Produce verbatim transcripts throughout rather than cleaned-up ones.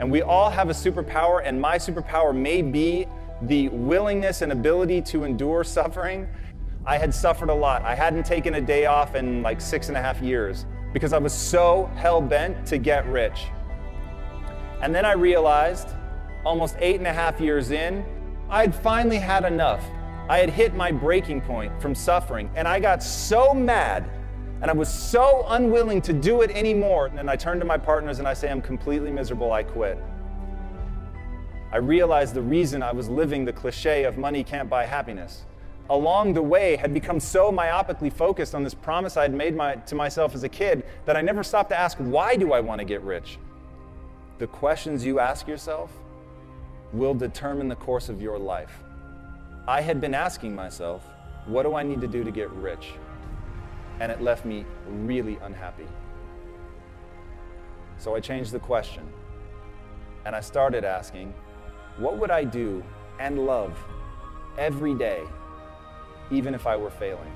And we all have a superpower, and my superpower may be the willingness and ability to endure suffering. I had suffered a lot. I hadn't taken a day off in like six and a half years because I was so hell-bent to get rich. And then I realized, almost eight and a half years in, I'd finally had enough. I had hit my breaking point from suffering, and I got so mad and I was so unwilling to do it anymore. And I turned to my partners and I say, I'm completely miserable, I quit. I realized the reason I was living the cliche of money can't buy happiness. Along the way, had become so myopically focused on this promise I had made my, to myself as a kid that I never stopped to ask, why do I want to get rich? The questions you ask yourself will determine the course of your life. I had been asking myself, what do I need to do to get rich? And it left me really unhappy. So I changed the question, and I started asking, what would I do and love every day, even if I were failing?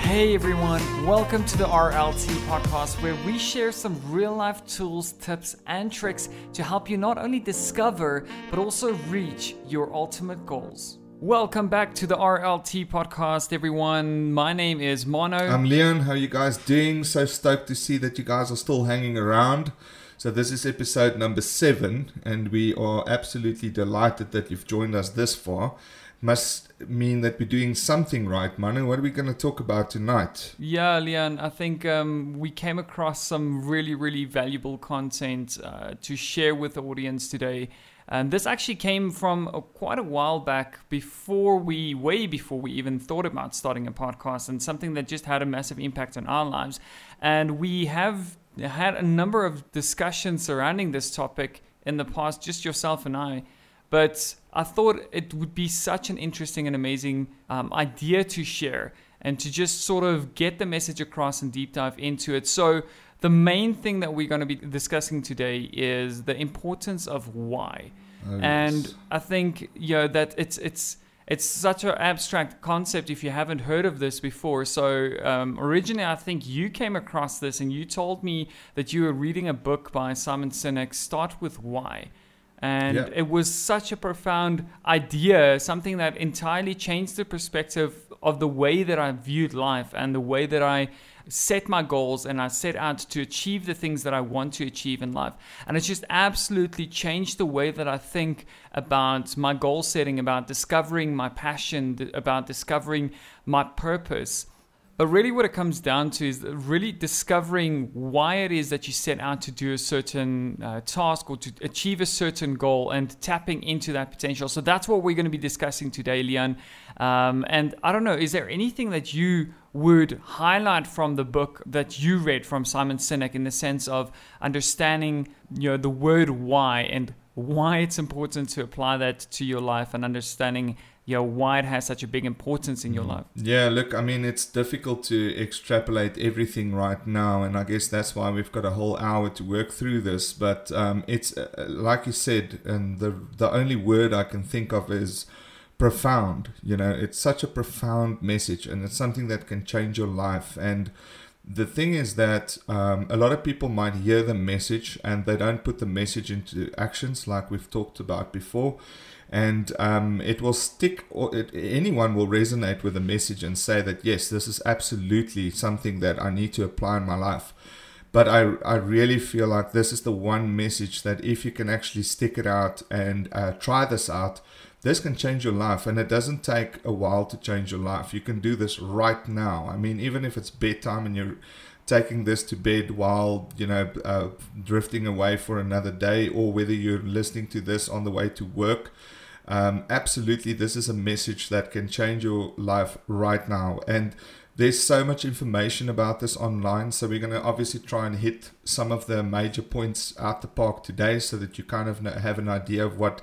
Hey everyone, welcome to the R L T Podcast, where we share some real-life tools, tips, and tricks to help you not only discover, but also reach your ultimate goals. Welcome back to the R L T Podcast, everyone. My name is Mono. I'm Leon. How are you guys doing? So stoked to see that you guys are still hanging around. So this is episode number seven, and we are absolutely delighted that you've joined us this far. Must mean that we're doing something right, Manu. What are we going to talk about tonight? Yeah, Leon, I think um, we came across some really, really valuable content uh, to share with the audience today. And this actually came from a, quite a while back, before we, way before we even thought about starting a podcast, and something that just had a massive impact on our lives. And we have had a number of discussions surrounding this topic in the past, just yourself and I. But I thought it would be such an interesting and amazing um, idea to share and to just sort of get the message across and deep dive into it. So the main thing that we're going to be discussing today is the importance of why. Oh, and yes. I think, you know, that it's it's it's such an abstract concept if you haven't heard of this before. So um, originally, I think you came across this and you told me that you were reading a book by Simon Sinek, Start With Why. And yeah. It was such a profound idea, something that entirely changed the perspective of the way that I viewed life and the way that I set my goals and I set out to achieve the things that I want to achieve in life. And it's just absolutely changed the way that I think about my goal setting, about discovering my passion, about discovering my purpose. But really what it comes down to is really discovering why it is that you set out to do a certain uh, task or to achieve a certain goal and tapping into that potential. So that's what we're going to be discussing today, Leon. Um, and I don't know, is there anything that you would highlight from the book that you read from Simon Sinek in the sense of understanding, you know, the word why and why it's important to apply that to your life and understanding, you know, why it has such a big importance in your life? Yeah, look, I mean, it's difficult to extrapolate everything right now. And I guess that's why we've got a whole hour to work through this. But um, it's uh, like you said, and the the only word I can think of is profound. You know, it's such a profound message, and it's something that can change your life. And the thing is that um, a lot of people might hear the message and they don't put the message into actions, like we've talked about before. And um, it will stick, or it, anyone will resonate with the message and say that, yes, this is absolutely something that I need to apply in my life. But I, I really feel like this is the one message that if you can actually stick it out and uh, try this out, this can change your life. And it doesn't take a while to change your life. You can do this right now. I mean, even if it's bedtime and you're taking this to bed while, you know, uh, drifting away for another day, or whether you're listening to this on the way to work, Um, absolutely, this is a message that can change your life right now. And there's so much information about this online, so we're going to obviously try and hit some of the major points out the park today, so that you kind of have an idea of what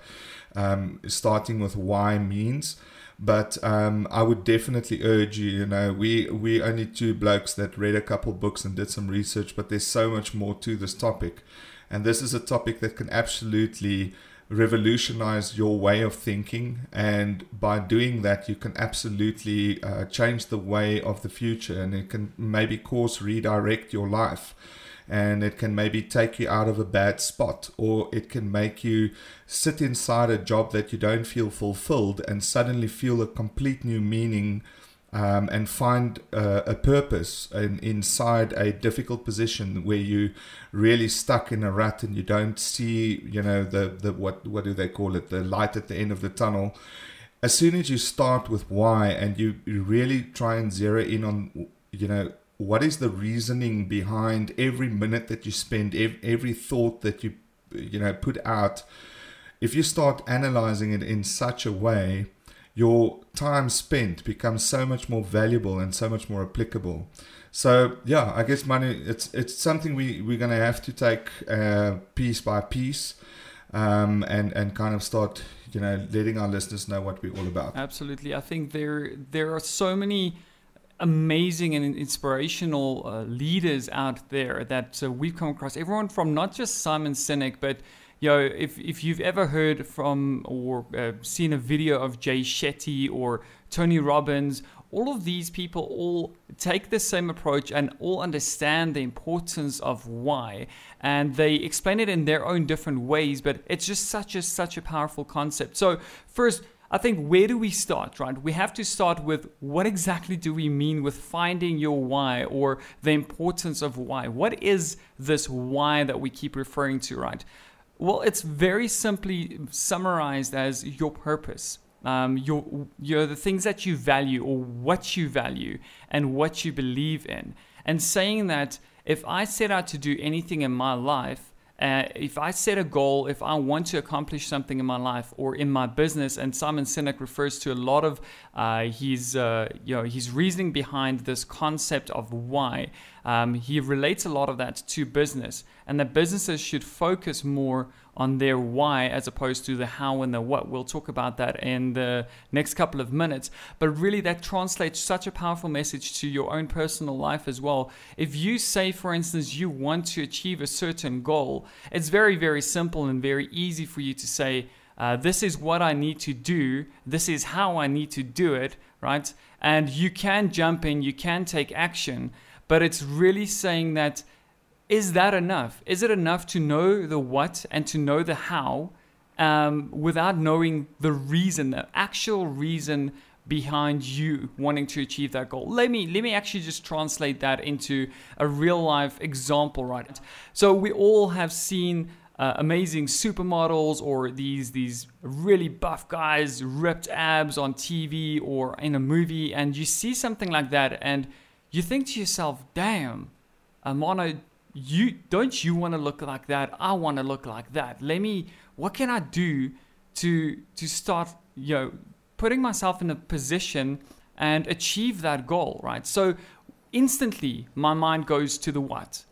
um, starting with why means. But um, I would definitely urge you, you know, we we only two blokes that read a couple books and did some research, but there's so much more to this topic, and this is a topic that can absolutely revolutionize your way of thinking. And by doing that, you can absolutely uh, change the way of the future, and it can maybe cause redirect your life. and it can maybe take you out of a bad spot, or it can make you sit inside a job that you don't feel fulfilled and suddenly feel a complete new meaning um, and find uh, a purpose in, inside a difficult position where you really stuck in a rut and you don't see, you know, the, the what what do they call it, the light at the end of the tunnel. As soon as you start with why and you, you really try and zero in on, you know, what is the reasoning behind every minute that you spend, every, every thought that you, you know, put out, if you start analyzing it in such a way, your time spent becomes so much more valuable and so much more applicable. So, yeah, I guess money, it's, it's something we, we're going to have to take uh, piece by piece um, and, and kind of start, you know, letting our listeners know what we're all about. Absolutely. I think there there are so many amazing and inspirational uh, leaders out there that uh, we've come across. Everyone from not just Simon Sinek, but, you know, if, if you've ever heard from or uh, seen a video of Jay Shetty or Tony Robbins, all of these people all take the same approach and all understand the importance of why, and they explain it in their own different ways, but it's just such a such a powerful concept. So first, I think, where do we start, right? We have to start with, what exactly do we mean with finding your why, or the importance of why? What is this why that we keep referring to, right? Well, it's very simply summarized as your purpose. Um, your, your, the things that you value, or what you value and what you believe in. And saying that, if I set out to do anything in my life, uh, if I set a goal, if I want to accomplish something in my life or in my business, and Simon Sinek refers to a lot of uh, his, uh, you know, his reasoning behind this concept of why. Um, he relates a lot of that to business, and that businesses should focus more on their why as opposed to the how and the what. We'll talk about that in the next couple of minutes, but really that translates such a powerful message to your own personal life as well. If you say, for instance, you want to achieve a certain goal, it's very, very simple and very easy for you to say, uh, this is what I need to do, this is how I need to do it, right? And you can jump in, you can take action. But it's really saying that, is that enough? Is it enough to know the what and to know the how um, without knowing the reason, the actual reason behind you wanting to achieve that goal? Let me let me actually just translate that into a real life example, right? So we all have seen uh, amazing supermodels or these these really buff guys, ripped abs on T V or in a movie, and you see something like that and you think to yourself, damn, Amano, you, don't you want to look like that? I want to look like that. Let me, what can I do to to start, you know, putting myself in a position and achieve that goal, right? So instantly, my mind goes to the what.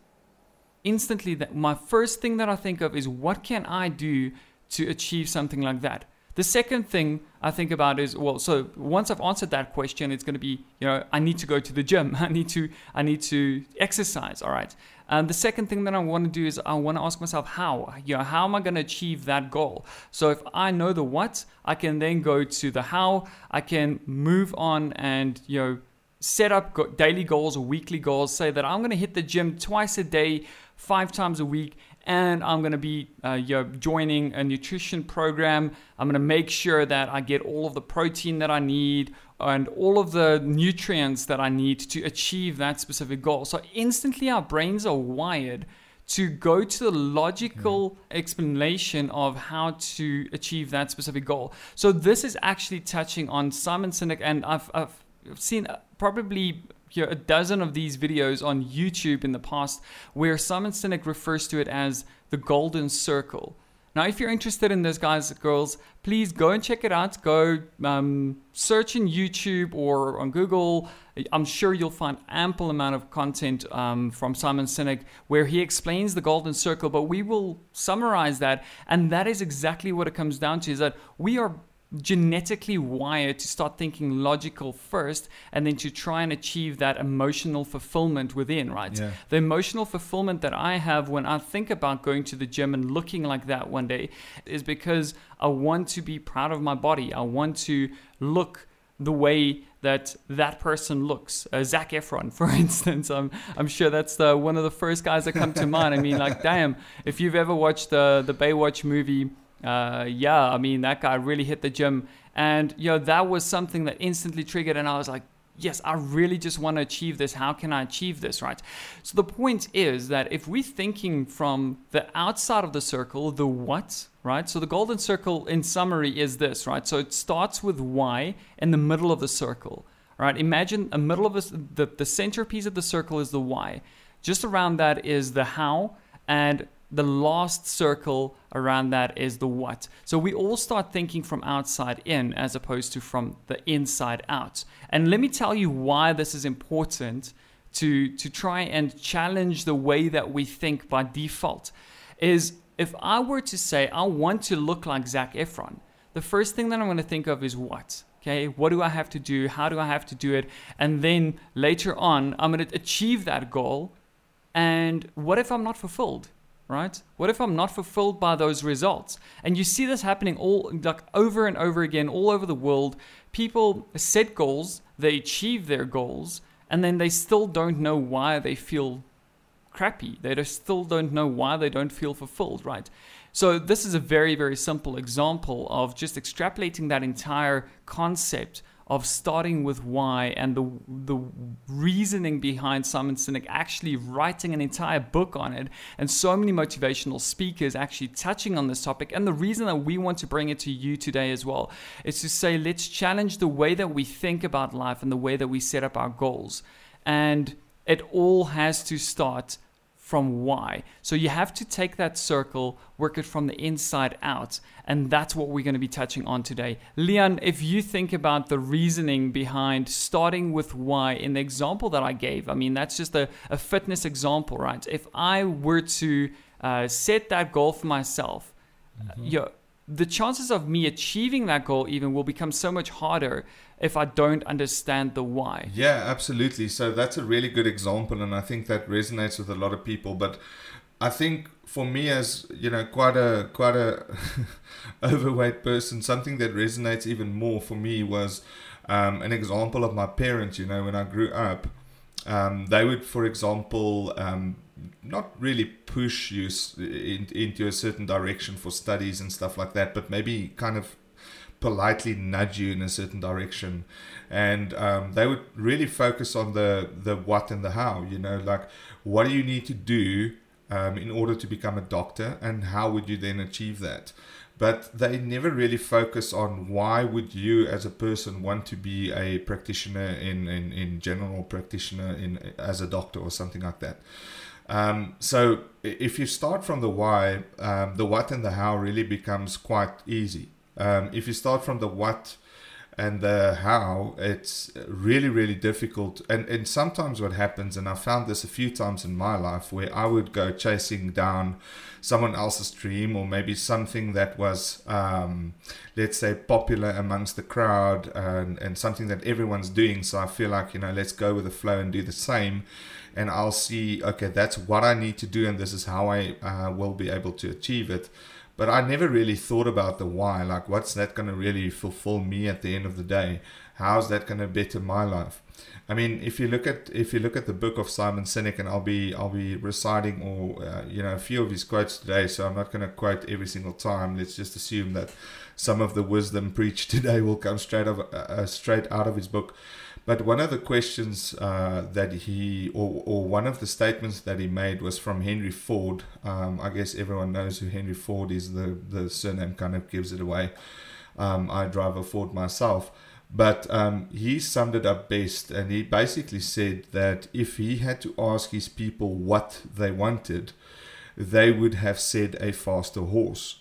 Instantly, that my first thing that I think of is, what can I do to achieve something like that? The second thing I think about is, well, so once I've answered that question, it's going to be, you know, I need to go to the gym. I need to, I need to exercise. All right. And the second thing that I want to do is I want to ask myself how, you know, how am I going to achieve that goal? So if I know the what, I can then go to the how. I can move on and, you know, set up daily goals or weekly goals. Say that I'm going to hit the gym twice a day, five times a week. And I'm going to be uh, you know, joining a nutrition program. I'm going to make sure that I get all of the protein that I need and all of the nutrients that I need to achieve that specific goal. So instantly our brains are wired to go to the logical yeah. explanation of how to achieve that specific goal. So this is actually touching on Simon Sinek, and I've, I've seen probably you know, a dozen of these videos on YouTube in the past where Simon Sinek refers to it as the golden circle. Now, if you're interested in this, guys, girls, please go and check it out. Go um, search in YouTube or on Google. I'm sure you'll find ample amount of content um, from Simon Sinek where he explains the golden circle, but we will summarize that. And that is exactly what it comes down to, is that we are genetically wired to start thinking logical first and then to try and achieve that emotional fulfillment within, right? Yeah. The emotional fulfillment that I have when I think about going to the gym and looking like that one day is because I want to be proud of my body. I want to look the way that that person looks. Uh, Zac Efron, for instance, I'm I'm sure that's the, one of the first guys that come to mind. I mean, like, damn, if you've ever watched the the Baywatch movie, uh, yeah, I mean, that guy really hit the gym, and you know, that was something that instantly triggered, and I was like, yes, I really just want to achieve this. How can I achieve this, right? So the point is that if we're thinking from the outside of the circle, the what, right? So the golden circle in summary is this, right? So it starts with why in the middle of the circle, right? Imagine a middle of a, the, the centerpiece of the circle is the why. Just around that is the how, and the last circle around that is the what. So we all start thinking from outside in as opposed to from the inside out. And let me tell you why this is important to, to try and challenge the way that we think by default. Is if I were to say, I want to look like Zac Efron, the first thing that I'm going to think of is what? Okay, what do I have to do? How do I have to do it? And then later on, I'm going to achieve that goal. And what if I'm not fulfilled? Right? What if I'm not fulfilled by those results? And you see this happening all like over and over again, all over the world. People set goals, they achieve their goals, and then they still don't know why they feel crappy. They just still don't know why they don't feel fulfilled, right? So this is a very, very simple example of just extrapolating that entire concept of starting with why and the the reasoning behind Simon Sinek actually writing an entire book on it, and so many motivational speakers actually touching on this topic. And the reason that we want to bring it to you today as well is to say, let's challenge the way that we think about life and the way that we set up our goals. And it all has to start from why. So you have to take that circle, work it from the inside out, and that's what we're going to be touching on today. Leon, if you think about the reasoning behind starting with why in the example that I gave, I mean, that's just a, a fitness example, right? If I were to uh, set that goal for myself, mm-hmm. you know, the chances of me achieving that goal even will become so much harder if I don't understand the why. Yeah, absolutely. So that's a really good example, and I think that resonates with a lot of people. But I think for me, as you know, quite a quite a overweight person, something that resonates even more for me was um, an example of my parents. You know, when I grew up, um, they would, for example, um, not really push you in, into a certain direction for studies and stuff like that, but maybe kind of politely nudge you in a certain direction. And um, they would really focus on the, the what and the how, you know, like what do you need to do um, in order to become a doctor, and how would you then achieve that? But they never really focus on why would you as a person want to be a practitioner in, in, in general practitioner in as a doctor or something like that. Um, so if you start from the why, um, the what and the how really becomes quite easy. Um, if you start from the what and the how, it's really, really difficult. And, and sometimes what happens, and I found this a few times in my life, where I would go chasing down someone else's dream, or maybe something that was, um, let's say, popular amongst the crowd, and, and something that everyone's doing. So I feel like, you know, let's go with the flow and do the same. And I'll see, okay, that's what I need to do, and this is how I uh, will be able to achieve it. But I never really thought about the why, like what's that going to really fulfill me at the end of the day? How's that going to better my life? I mean, if you look at if you look at the book of Simon Sinek, and I'll be I'll be reciting or uh, you know, a few of his quotes today, so I'm not going to quote every single time. Let's just assume that some of the wisdom preached today will come straight of uh, straight out of his book. But one of the questions uh, that he, or, or one of the statements that he made was from Henry Ford. Um, I guess everyone knows who Henry Ford is. The, the surname kind of gives it away. Um, I drive a Ford myself. But um, he summed it up best. And he basically said that if he had to ask his people what they wanted, they would have said a faster horse.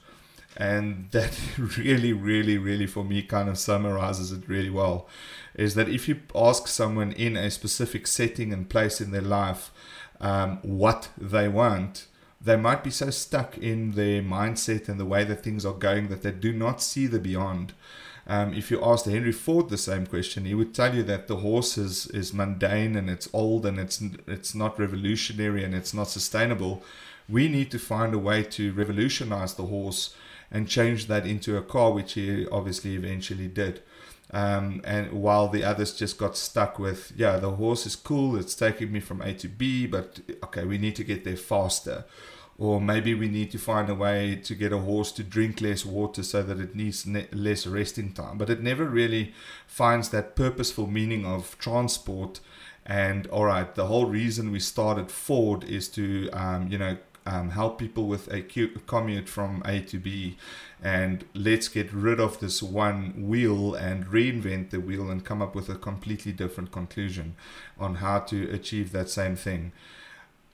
And that really, really, really for me kind of summarizes it really well, is that if you ask someone in a specific setting and place in their life um, what they want, they might be so stuck in their mindset and the way that things are going that they do not see the beyond. Um, if you asked Henry Ford the same question, he would tell you that the horse is, is mundane, and it's old, and it's it's not revolutionary, and it's not sustainable. We need to find a way to revolutionize the horse and change that into a car, which he obviously eventually did. Um, and while the others just got stuck with, yeah, the horse is cool, it's taking me from A to B, but okay, we need to get there faster. Or maybe we need to find a way to get a horse to drink less water so that it needs ne- less resting time. But it never really finds that purposeful meaning of transport. And all right, the whole reason we started Ford is to, um, you know, um, help people with a commute from A to B. And let's get rid of this one wheel and reinvent the wheel and come up with a completely different conclusion on how to achieve that same thing.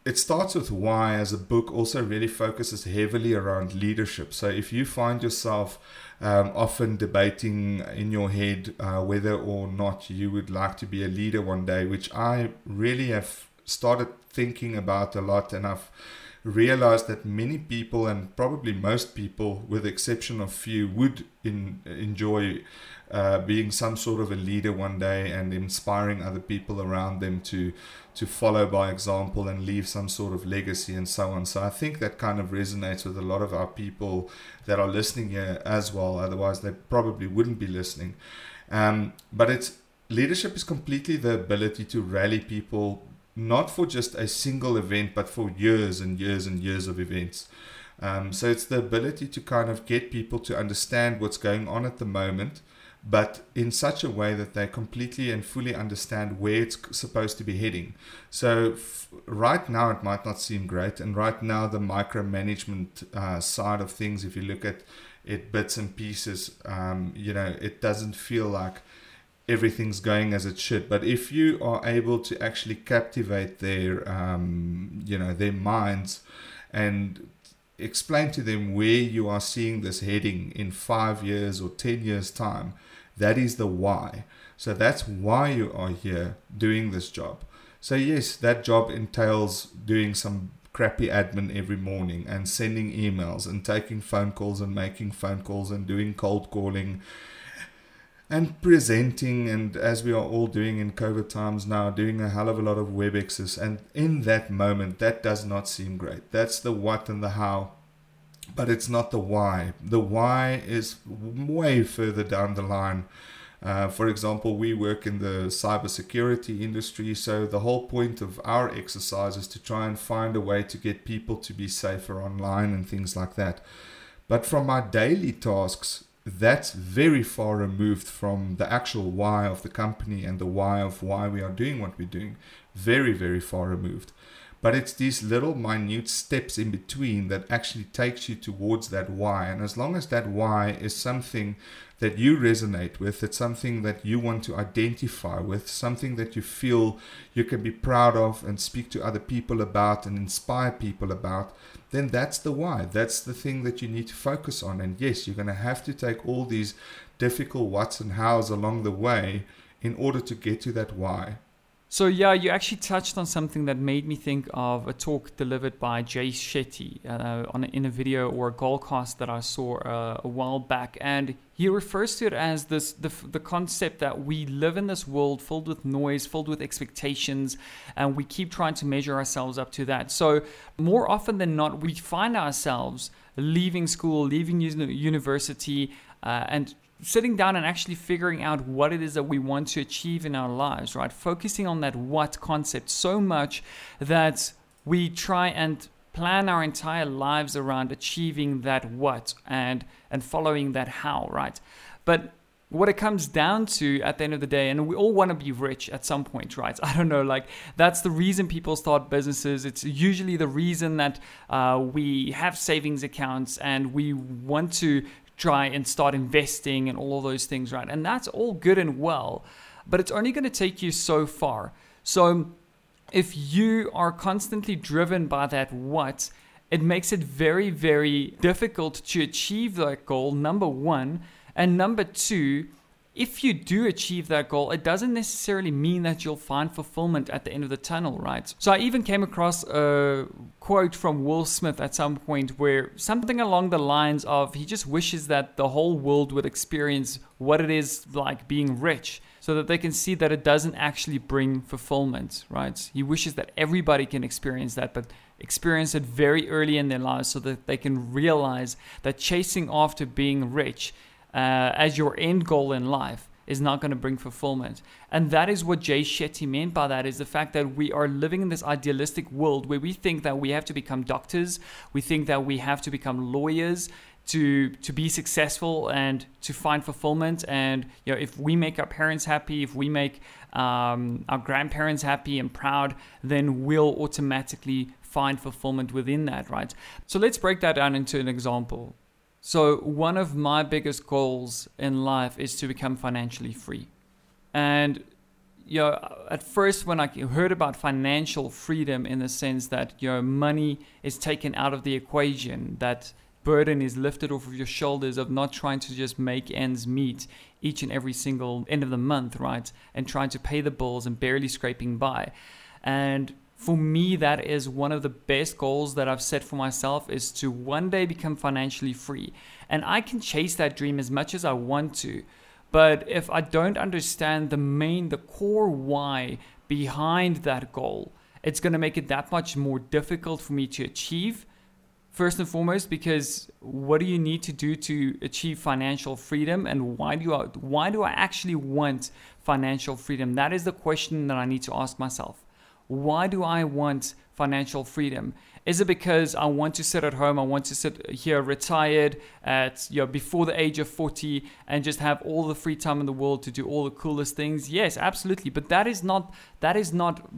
It Starts With Why as a book also really focuses heavily around leadership. So if you find yourself um, often debating in your head uh, whether or not you would like to be a leader one day, which I really have started thinking about a lot, and I've realized that many people, and probably most people with the exception of few, would in, enjoy uh, being some sort of a leader one day and inspiring other people around them to to follow by example and leave some sort of legacy and so on. So I think that kind of resonates with a lot of our people that are listening here as well. Otherwise, they probably wouldn't be listening. Um, but it's leadership is completely the ability to rally people, not for just a single event, but for years and years and years of events. Um, so it's the ability to kind of get people to understand what's going on at the moment, but in such a way that they completely and fully understand where it's supposed to be heading. So f- right now it might not seem great, and right now the micromanagement uh, side of things, if you look at it bits and pieces, um, you know, it doesn't feel like everything's going as it should. But if you are able to actually captivate their, um, you know, their minds and explain to them where you are seeing this heading in five years or ten years time, that is the why. So that's why you are here doing this job. So yes, that job entails doing some crappy admin every morning and sending emails and taking phone calls and making phone calls and doing cold calling and presenting, and as we are all doing in COVID times now, doing a hell of a lot of WebExes. And in that moment, that does not seem great. That's the what and the how, but it's not the why. The why is way further down the line. Uh, for example, we work in the cybersecurity industry, so the whole point of our exercise is to try and find a way to get people to be safer online and things like that. But from our daily tasks, that's very far removed from the actual why of the company and the why of why we are doing what we're doing. Very, very far removed. But it's these little minute steps in between that actually takes you towards that why. And as long as that why is something that you resonate with, it's something that you want to identify with, something that you feel you can be proud of and speak to other people about and inspire people about, then that's the why. That's the thing that you need to focus on. And yes, you're going to have to take all these difficult whats and hows along the way in order to get to that why. So yeah, you actually touched on something that made me think of a talk delivered by Jay Shetty uh, on a, in a video or a Goldcast that I saw uh, a while back. And he refers to it as this the, the concept that we live in this world filled with noise, filled with expectations, and we keep trying to measure ourselves up to that. So more often than not, we find ourselves leaving school, leaving university, uh, and sitting down and actually figuring out what it is that we want to achieve in our lives, right? Focusing on that what concept so much that we try and plan our entire lives around achieving that what and and following that how, right? But what it comes down to at the end of the day, and we all want to be rich at some point, right? I don't know, like that's the reason people start businesses. It's usually the reason that uh, we have savings accounts and we want to try and start investing and all of those things, right? And that's all good and well, but it's only going to take you so far. So if you are constantly driven by that what, it makes it very, very difficult to achieve that goal, number one. And number two, if you do achieve that goal, it doesn't necessarily mean that you'll find fulfillment at the end of the tunnel, right? So I even came across a quote from Will Smith at some point where something along the lines of he just wishes that the whole world would experience what it is like being rich so that they can see that it doesn't actually bring fulfillment, right? He wishes that everybody can experience that, but experience it very early in their lives so that they can realize that chasing after being rich Uh, as your end goal in life is not going to bring fulfillment. And that is what Jay Shetty meant by that, is the fact that we are living in this idealistic world where we think that we have to become doctors, we think that we have to become lawyers to to be successful and to find fulfillment. And you know, if we make our parents happy, if we make um, our grandparents happy and proud, then we'll automatically find fulfillment within that, right? So let's break that down into an example. So one of my biggest goals in life is to become financially free. And you know, at first when I heard about financial freedom, in the sense that you know, money is taken out of the equation, that burden is lifted off of your shoulders of not trying to just make ends meet each and every single end of the month, right? And trying to pay the bills and barely scraping by. And for me, that is one of the best goals that I've set for myself, is to one day become financially free. And I can chase that dream as much as I want to, but if I don't understand the main, the core why behind that goal, it's going to make it that much more difficult for me to achieve. First and foremost, because what do you need to do to achieve financial freedom, and why do I why do I actually want financial freedom? That is the question that I need to ask myself. Why do I want financial freedom? Is it because I want to sit at home, I want to sit here retired at you know, before the age of forty and just have all the free time in the world to do all the coolest things? Yes, absolutely, but that is not that is not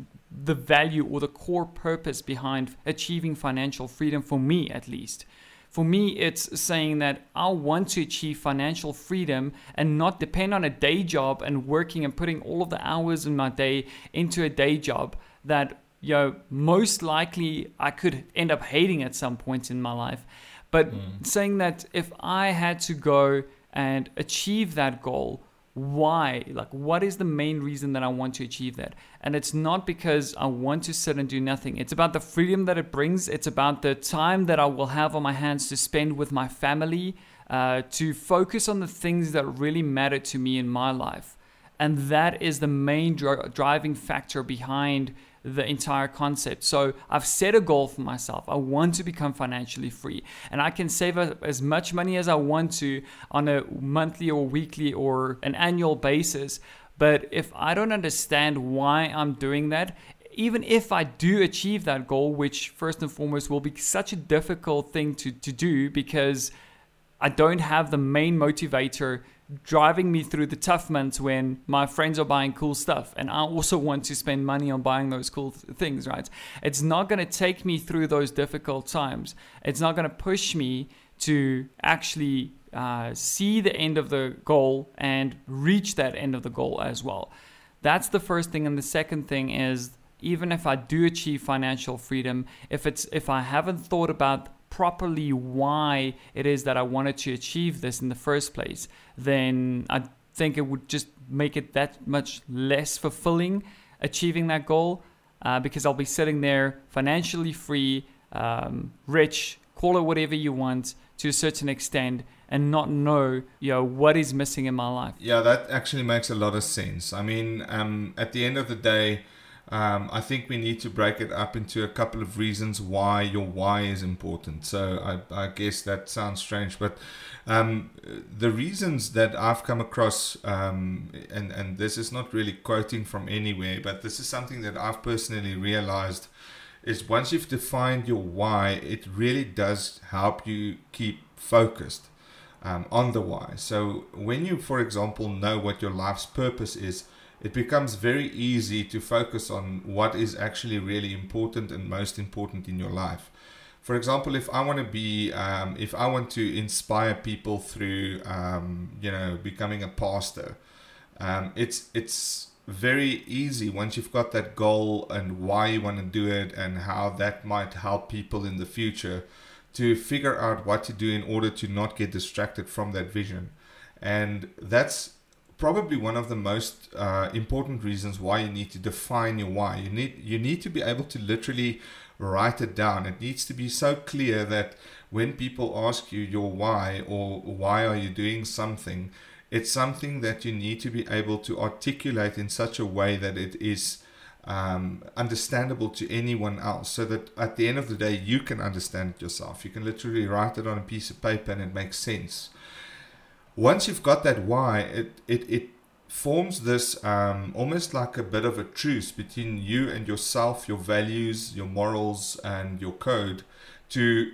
the value or the core purpose behind achieving financial freedom, for me at least. For me, it's saying that I want to achieve financial freedom and not depend on a day job and working and putting all of the hours in my day into a day job that, you know, most likely I could end up hating at some point in my life. But mm. saying that if I had to go and achieve that goal, why? Like, what is the main reason that I want to achieve that? And it's not because I want to sit and do nothing. It's about the freedom that it brings. It's about the time that I will have on my hands to spend with my family, uh, to focus on the things that really matter to me in my life. And that is the main dri- driving factor behind the entire concept. So I've set a goal for myself. I want to become financially free, and I can save a, as much money as I want to on a monthly or weekly or an annual basis. But if I don't understand why I'm doing that, even if I do achieve that goal, which first and foremost will be such a difficult thing to, to do because I don't have the main motivator driving me through the tough months when my friends are buying cool stuff and I also want to spend money on buying those cool th- things, right? It's not going to take me through those difficult times. It's not going to push me to actually uh, see the end of the goal and reach that end of the goal as well. That's the first thing. And the second thing is, even if I do achieve financial freedom, if it's if I haven't thought about properly why it is that I wanted to achieve this in the first place, then I think it would just make it that much less fulfilling achieving that goal, uh, because I'll be sitting there financially free, um, rich, call it whatever you want to a certain extent, and not know, you know, what is missing in my life. Yeah, that actually makes a lot of sense. I mean, um, at the end of the day, Um, I think we need to break it up into a couple of reasons why your why is important. So I, I guess that sounds strange, but um, the reasons that I've come across, um, and, and this is not really quoting from anywhere, but this is something that I've personally realized, is once you've defined your why, it really does help you keep focused um, on the why. So when you, for example, know what your life's purpose is, it becomes very easy to focus on what is actually really important and most important in your life. For example, if I want to be, um, if I want to inspire people through, um, you know, becoming a pastor, um, it's it's very easy once you've got that goal and why you want to do it and how that might help people in the future, to figure out what to do in order to not get distracted from that vision. And that's probably one of the most uh, important reasons why you need to define your why. You need you need to be able to literally write it down. It needs to be so clear that when people ask you your why, or why are you doing something, it's something that you need to be able to articulate in such a way that it is um, understandable to anyone else, so that at the end of the day you can understand it yourself. You can literally write it on a piece of paper and it makes sense. Once you've got that why, it, it, it forms this um, almost like a bit of a truce between you and yourself, your values, your morals, and your code to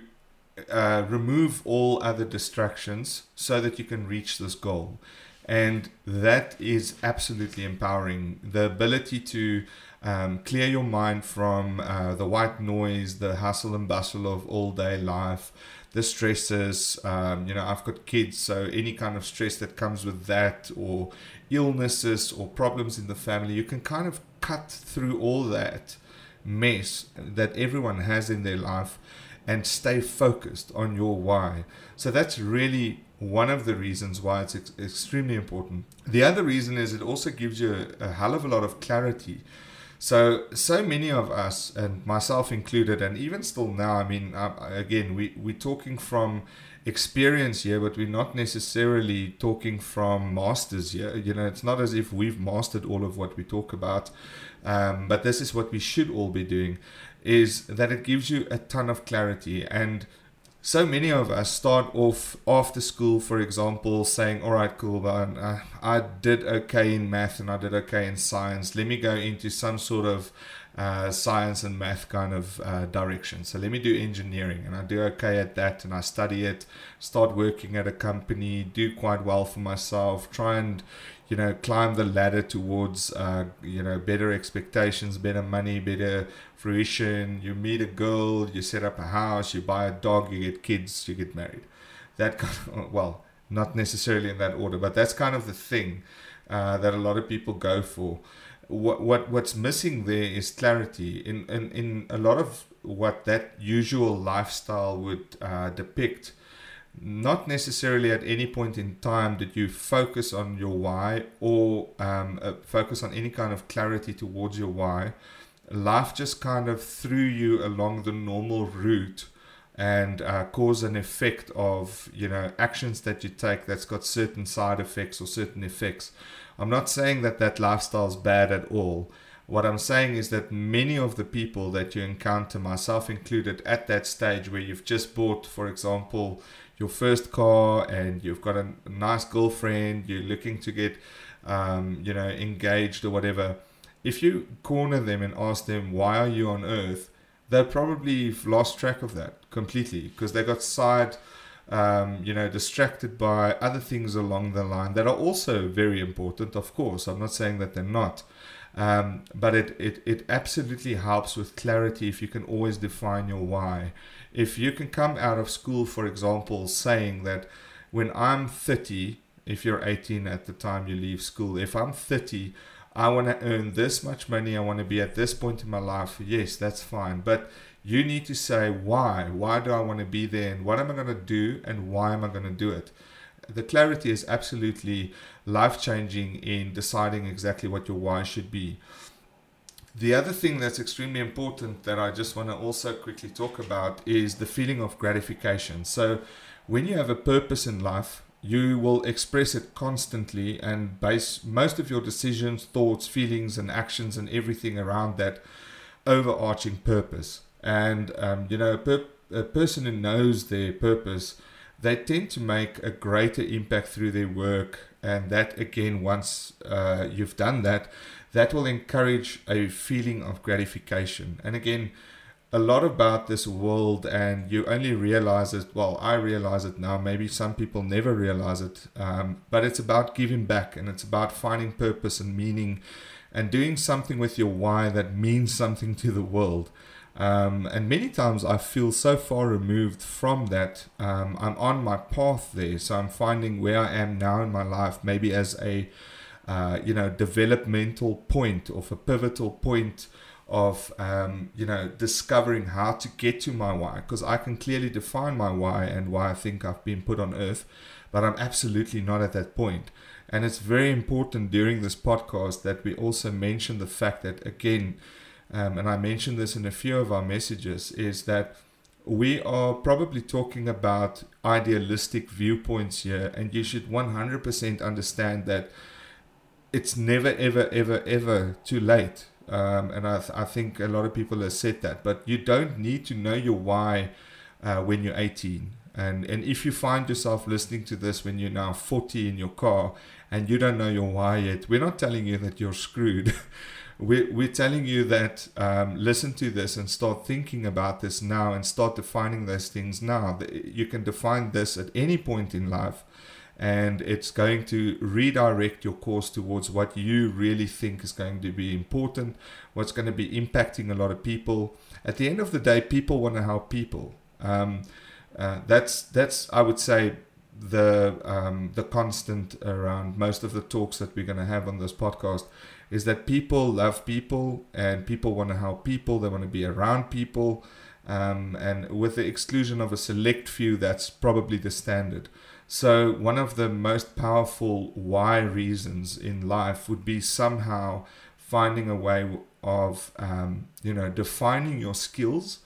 uh, remove all other distractions so that you can reach this goal. And that is absolutely empowering. The ability to um, clear your mind from uh, the white noise, the hustle and bustle of all day life, the stresses. Um, you know, I've got kids, so any kind of stress that comes with that, or illnesses or problems in the family, you can kind of cut through all that mess that everyone has in their life and stay focused on your why. So that's really one of the reasons why it's ex- extremely important. The other reason is it also gives you a, a hell of a lot of clarity. So, so many of us, and myself included, and even still now, I mean, I, again, we, we're talking from experience here, but we're not necessarily talking from masters here. You know, it's not as if we've mastered all of what we talk about, um, but this is what we should all be doing, is that it gives you a ton of clarity. And so many of us start off after school, for example, saying, all right, cool, but I, I did okay in math and I did okay in science. Let me go into some sort of uh, science and math kind of uh, direction. So let me do engineering, and I do okay at that, and I study it, start working at a company, do quite well for myself, try and, you know, climb the ladder towards, uh, you know, better expectations, better money, better fruition. You meet a girl, you set up a house, you buy a dog, you get kids, you get married. That kind of, well, not necessarily in that order, but that's kind of the thing uh, that a lot of people go for. What what what's missing there is clarity. In in, in a lot of what that usual lifestyle would uh, depict, not necessarily at any point in time did you focus on your why or um, uh, focus on any kind of clarity towards your why. Life just kind of threw you along the normal route and uh, caused an effect of, you know, actions that you take that's got certain side effects or certain effects. I'm not saying that that lifestyle is bad at all. What I'm saying is that many of the people that you encounter, myself included, at that stage where you've just bought, for example, your first car, and you've got a nice girlfriend, you're looking to get, um, you know, engaged or whatever. If you corner them and ask them, why are you on earth? They'll probably have lost track of that completely because they got side, um, you know, distracted by other things along the line that are also very important, of course. I'm not saying that they're not. Um, but it, it, it absolutely helps with clarity if you can always define your why. If you can come out of school, for example, saying that when I'm thirty, if you're eighteen at the time you leave school, if I'm thirty, I want to earn this much money, I want to be at this point in my life, yes, that's fine. But you need to say why. Why do I want to be there, and what am I going to do, and why am I going to do it? The clarity is absolutely life-changing in deciding exactly what your why should be. The other thing that's extremely important that I just want to also quickly talk about is the feeling of gratification. So when you have a purpose in life, you will express it constantly and base most of your decisions, thoughts, feelings, and actions and everything around that overarching purpose. And, um, you know, a, per- a person who knows their purpose, they tend to make a greater impact through their work. And that, again, once uh, you've done that, that will encourage a feeling of gratification. And again, a lot about this world, and you only realize it, well, I realize it now, maybe some people never realize it, um, but it's about giving back, and it's about finding purpose and meaning and doing something with your why that means something to the world. Um, and many times I feel so far removed from that. Um, I'm on my path there. So I'm finding where I am now in my life, maybe as a, uh, you know, developmental point or a pivotal point of, um, you know, discovering how to get to my why, because I can clearly define my why and why I think I've been put on earth, but I'm absolutely not at that point. And it's very important during this podcast that we also mention the fact that, again, Um, and I mentioned this in a few of our messages, is that we are probably talking about idealistic viewpoints here, and you should one hundred percent understand that it's never, ever, ever, ever too late. Um, and I, th- I think a lot of people have said that, but you don't need to know your why uh, when you're eighteen. And and if you find yourself listening to this when you're now forty in your car and you don't know your why yet, we're not telling you that you're screwed. We're, we're telling you that um, listen to this and start thinking about this now and start defining those things now. You can define this at any point in life, and it's going to redirect your course towards what you really think is going to be important, what's going to be impacting a lot of people. At the end of the day, people want to help people. Um, uh, that's, that's I would say, the um, the constant around most of the talks that we're going to have on this podcast, is that people love people and people want to help people. They want to be around people. Um, and with the exclusion of a select few, that's probably the standard. So one of the most powerful why reasons in life would be somehow finding a way of, um, you know, defining your skills,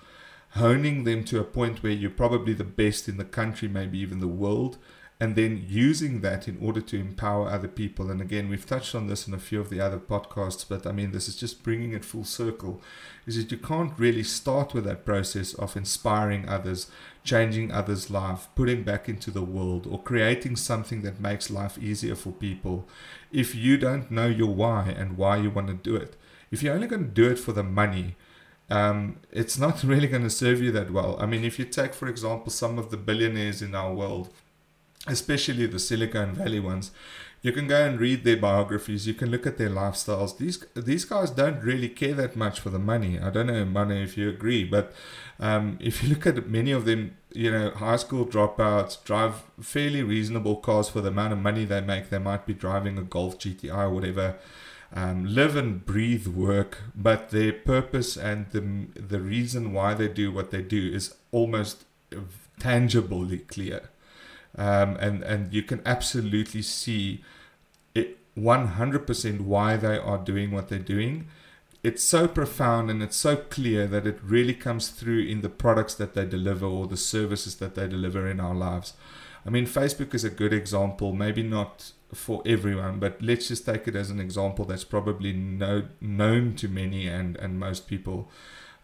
honing them to a point where you're probably the best in the country, maybe even the world, and then using that in order to empower other people. And again, we've touched on this in a few of the other podcasts, but I mean, this is just bringing it full circle, is that you can't really start with that process of inspiring others, changing others' life, putting back into the world, or creating something that makes life easier for people, if you don't know your why and why you want to do it. If you're only going to do it for the money, um, it's not really going to serve you that well. I mean, if you take, for example, some of the billionaires in our world, especially the Silicon Valley ones, you can go and read their biographies, you can look at their lifestyles. These these guys don't really care that much for the money. I don't know, Manu, if you agree, but um, if you look at many of them, you know, high school dropouts, drive fairly reasonable cars for the amount of money they make. They might be driving a Golf G T I or whatever. Um, live and breathe work, but their purpose and the the reason why they do what they do is almost tangibly clear. Um, and, and you can absolutely see it one hundred percent why they are doing what they're doing. It's so profound and it's so clear that it really comes through in the products that they deliver or the services that they deliver in our lives. I mean, Facebook is a good example, maybe not for everyone, but let's just take it as an example that's probably no, known to many and, and most people.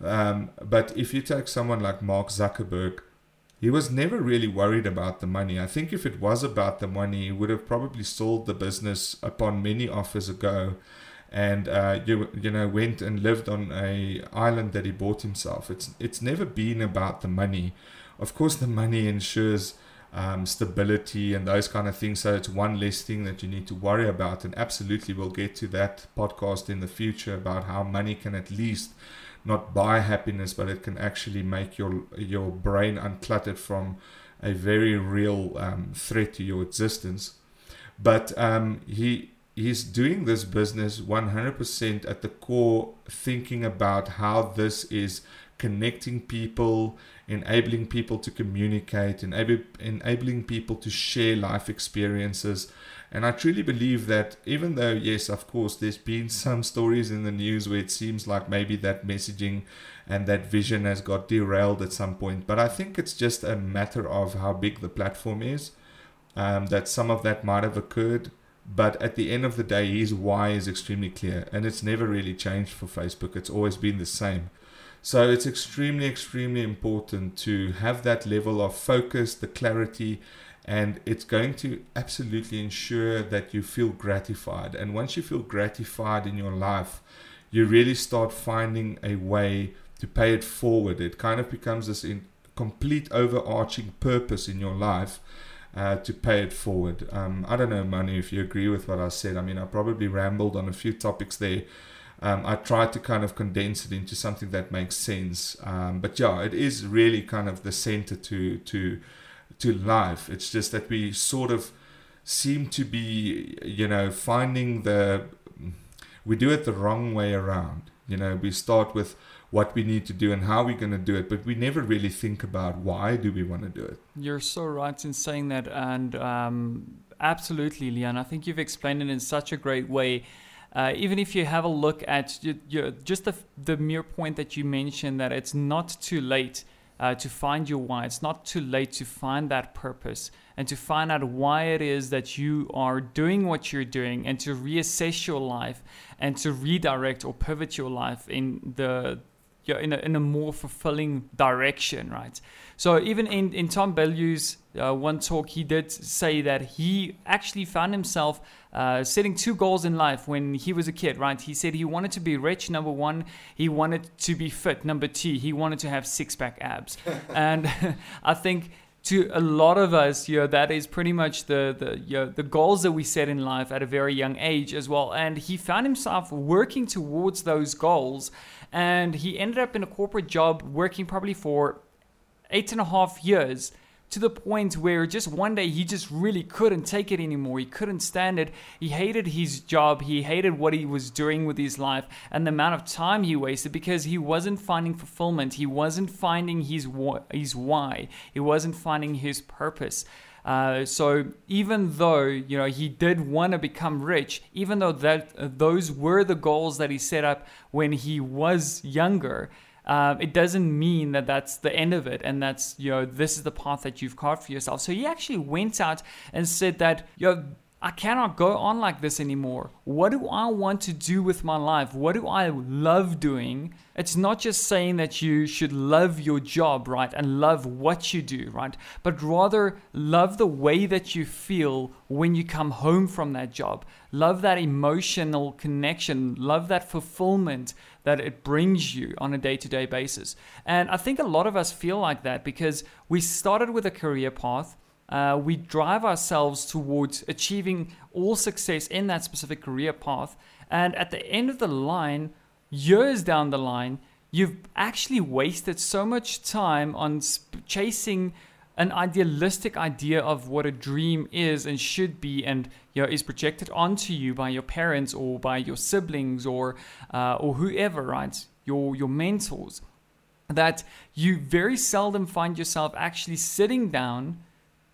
Um, but if you take someone like Mark Zuckerberg, he was never really worried about the money. I think if it was about the money, he would have probably sold the business upon many offers ago, and uh, you you know went and lived on a island that he bought himself. It's it's never been about the money. Of course, the money ensures um, stability and those kind of things. So it's one less thing that you need to worry about. And absolutely, we'll get to that podcast in the future about how money can at least not buy happiness, but it can actually make your your brain uncluttered from a very real um, threat to your existence. But um, he he's doing this business one hundred percent at the core, thinking about how this is connecting people, enabling people to communicate, enab- enabling people to share life experiences. And I truly believe that, even though, yes, of course, there's been some stories in the news where it seems like maybe that messaging and that vision has got derailed at some point, but I think it's just a matter of how big the platform is, um, that some of that might have occurred. But at the end of the day, his why is extremely clear, and it's never really changed for Facebook. It's always been the same. So it's extremely, extremely important to have that level of focus, the clarity, and it's going to absolutely ensure that you feel gratified. And once you feel gratified in your life, you really start finding a way to pay it forward. It kind of becomes this in complete overarching purpose in your life uh, to pay it forward. Um, I don't know, Manu, if you agree with what I said. I mean, I probably rambled on a few topics there. Um, I tried to kind of condense it into something that makes sense. Um, but yeah, it is really kind of the center to to. to life. It's just that we sort of seem to be, you know, finding the, we do it the wrong way around. You know, we start with what we need to do and how we're going to do it, but we never really think about why do we want to do it. You're so right in saying that. And um, absolutely, Leon, I think you've explained it in such a great way. Uh, even if you have a look at your, your, just the, the mere point that you mentioned, that it's not too late Uh, to find your why. It's not too late to find that purpose and to find out why it is that you are doing what you're doing, and to reassess your life and to redirect or pivot your life in the you're in a, in a more fulfilling direction, right? So even in, in Tom Bilyeu's uh, one talk, he did say that he actually found himself uh, setting two goals in life when he was a kid, right? He said he wanted to be rich, number one. He wanted to be fit, number two. He wanted to have six-pack abs. And I think to a lot of us, you know, that is pretty much the the, you know, the goals that we set in life at a very young age as well. And he found himself working towards those goals. And he ended up in a corporate job working probably for eight and a half years, to the point where just one day he just really couldn't take it anymore. He couldn't stand it. He hated his job. He hated what he was doing with his life and the amount of time he wasted, because he wasn't finding fulfillment. He wasn't finding his his why. He wasn't finding his purpose. Uh, so even though, you know, he did want to become rich, even though that uh, those were the goals that he set up when he was younger, Uh, it doesn't mean that that's the end of it, and that's, you know, this is the path that you've carved for yourself. So he actually went out and said that, you know, I cannot go on like this anymore. What do I want to do with my life? What do I love doing? It's not just saying that you should love your job, right, and love what you do, right, but rather love the way that you feel when you come home from that job. Love that emotional connection. Love that fulfillment that it brings you on a day-to-day basis. And I think a lot of us feel like that because we started with a career path. Uh, we drive ourselves towards achieving all success in that specific career path. And at the end of the line, years down the line, you've actually wasted so much time on sp- chasing an idealistic idea of what a dream is and should be, and, you know, is projected onto you by your parents or by your siblings or uh, or whoever, right? Your your mentors, that you very seldom find yourself actually sitting down,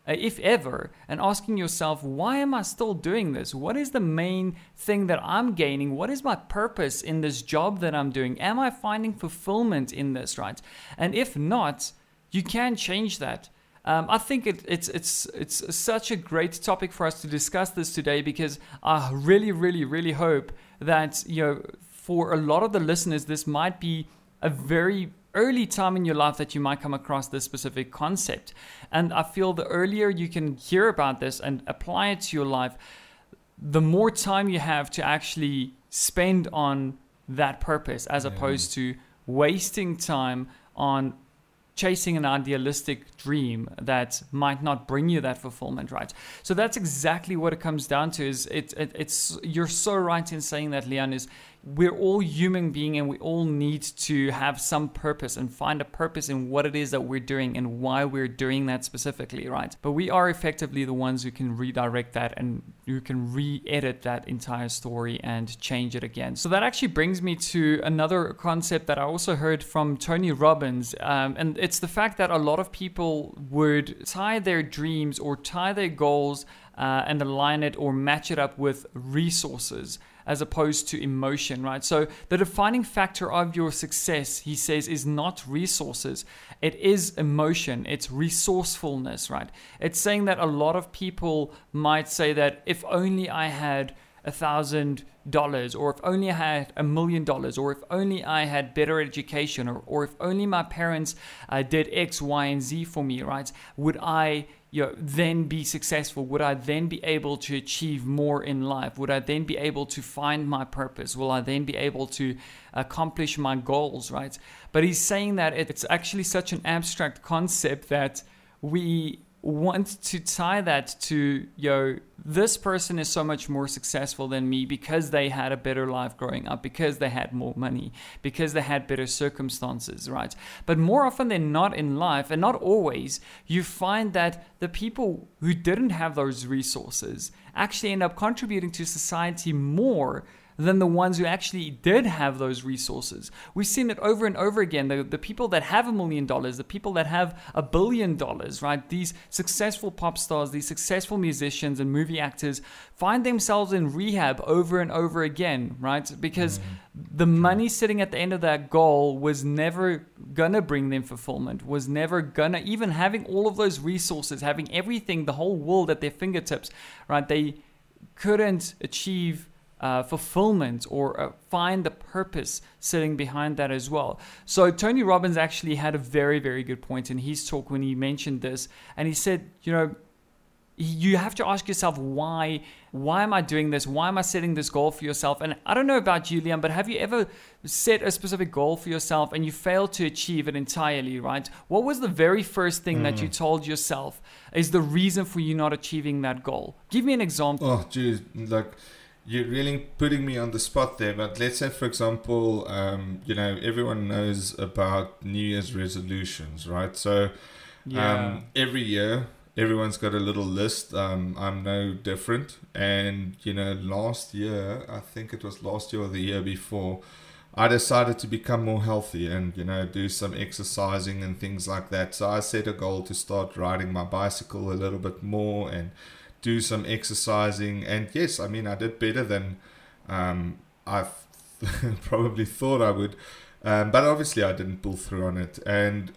if ever, and asking yourself, why am I still doing this? What is the main thing that I'm gaining? What is my purpose in this job that I'm doing? Am I finding fulfillment in this, right? And if not, you can change that. Um, I think it, it's it's it's such a great topic for us to discuss this today, because I really, really, really hope that, you know, for a lot of the listeners, this might be a very early time in your life that you might come across this specific concept. And I feel the earlier you can hear about this and apply it to your life, the more time you have to actually spend on that purpose, as yeah. opposed to wasting time on chasing an idealistic dream that might not bring you that fulfillment, right? So that's exactly what it comes down to. Is it, it it's you're so right in saying that, Leon, is we're all human beings and we all need to have some purpose and find a purpose in what it is that we're doing and why we're doing that specifically, right? But we are effectively the ones who can redirect that and who can re-edit that entire story and change it again. So that actually brings me to another concept that I also heard from Tony Robbins, um, and it's the fact that a lot of people would tie their dreams or tie their goals uh, and align it or match it up with resources as opposed to emotion, right? So the defining factor of your success, he says, is not resources. It is emotion. It's resourcefulness, right? It's saying that a lot of people might say that if only I had a thousand dollars, or if only I had a million dollars, or if only I had better education, or, or if only my parents uh, did X, Y, and Z for me, right? Would I, you know, then be successful? Would I then be able to achieve more in life? Would I then be able to find my purpose? Will I then be able to accomplish my goals, right? But he's saying that it's actually such an abstract concept that we want to tie that to, you know, this person is so much more successful than me because they had a better life growing up, because they had more money, because they had better circumstances, right? But more often than not in life, and not always, you find that the people who didn't have those resources actually end up contributing to society more than the ones who actually did have those resources. We've seen it over and over again. The, the people that have a million dollars, the people that have a billion dollars, right? These successful pop stars, these successful musicians and movie actors find themselves in rehab over and over again, right? Because mm. the money sitting at the end of that goal was never gonna bring them fulfillment, was never gonna, even having all of those resources, having everything, the whole world at their fingertips, right? They couldn't achieve uh, fulfillment or uh, find the purpose sitting behind that as well. So Tony Robbins actually had a very, very good point in his talk when he mentioned this. And he said, you know, you have to ask yourself, why, why am I doing this? Why am I setting this goal for yourself? And I don't know about you, Liam, but have you ever set a specific goal for yourself and you failed to achieve it entirely, right? What was the very first thing mm. that you told yourself is the reason for you not achieving that goal? Give me an example. Oh, geez, look, you're really putting me on the spot there. But let's say, for example, um, you know, everyone knows about New Year's resolutions, right? So yeah. um, every year, everyone's got a little list. Um, I'm no different. And, you know, last year, I think it was last year or the year before, I decided to become more healthy and, you know, do some exercising and things like that. So I set a goal to start riding my bicycle a little bit more and do some exercising. And yes, I mean, I did better than um, I probably thought I would. Um, but obviously, I didn't pull through on it. And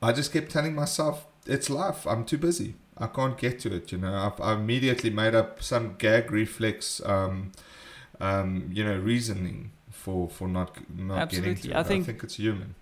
I just kept telling myself, it's life. I'm too busy. I can't get to it. You know, I've, I immediately made up some gag reflex, um, um, you know, reasoning for, for not not Absolutely. Getting to it. I think, I think it's human.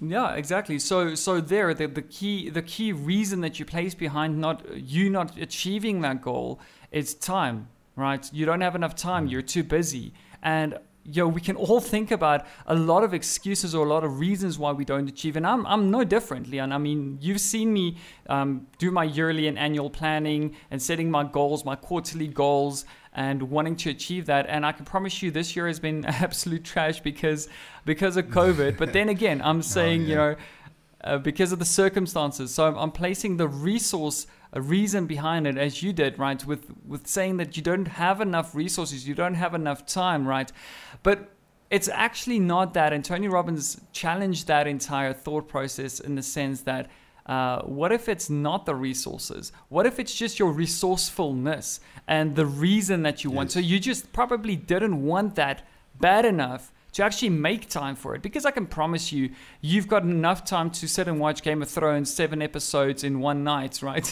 Yeah, exactly. So, so there, the, the key the key reason that you place behind not you not achieving that goal is time, right? You don't have enough time. You're too busy. And you know, we can all think about a lot of excuses or a lot of reasons why we don't achieve. And I'm I'm no different, Leon. I mean, you've seen me um, do my yearly and annual planning and setting my goals, my quarterly goals, and wanting to achieve that. And I can promise you this year has been absolute trash because because of COVID. But then again, I'm saying, oh, yeah. you know, uh, because of the circumstances. So I'm, I'm placing the resource a reason behind it, as you did, right? With with saying that you don't have enough resources, you don't have enough time, right? But it's actually not that. And Tony Robbins challenged that entire thought process in the sense that uh, what if it's not the resources? What if it's just your resourcefulness and the reason that you want? Yes. So you just probably didn't want that bad enough to actually make time for it. Because I can promise you, you've got enough time to sit and watch Game of Thrones, seven episodes in one night, right?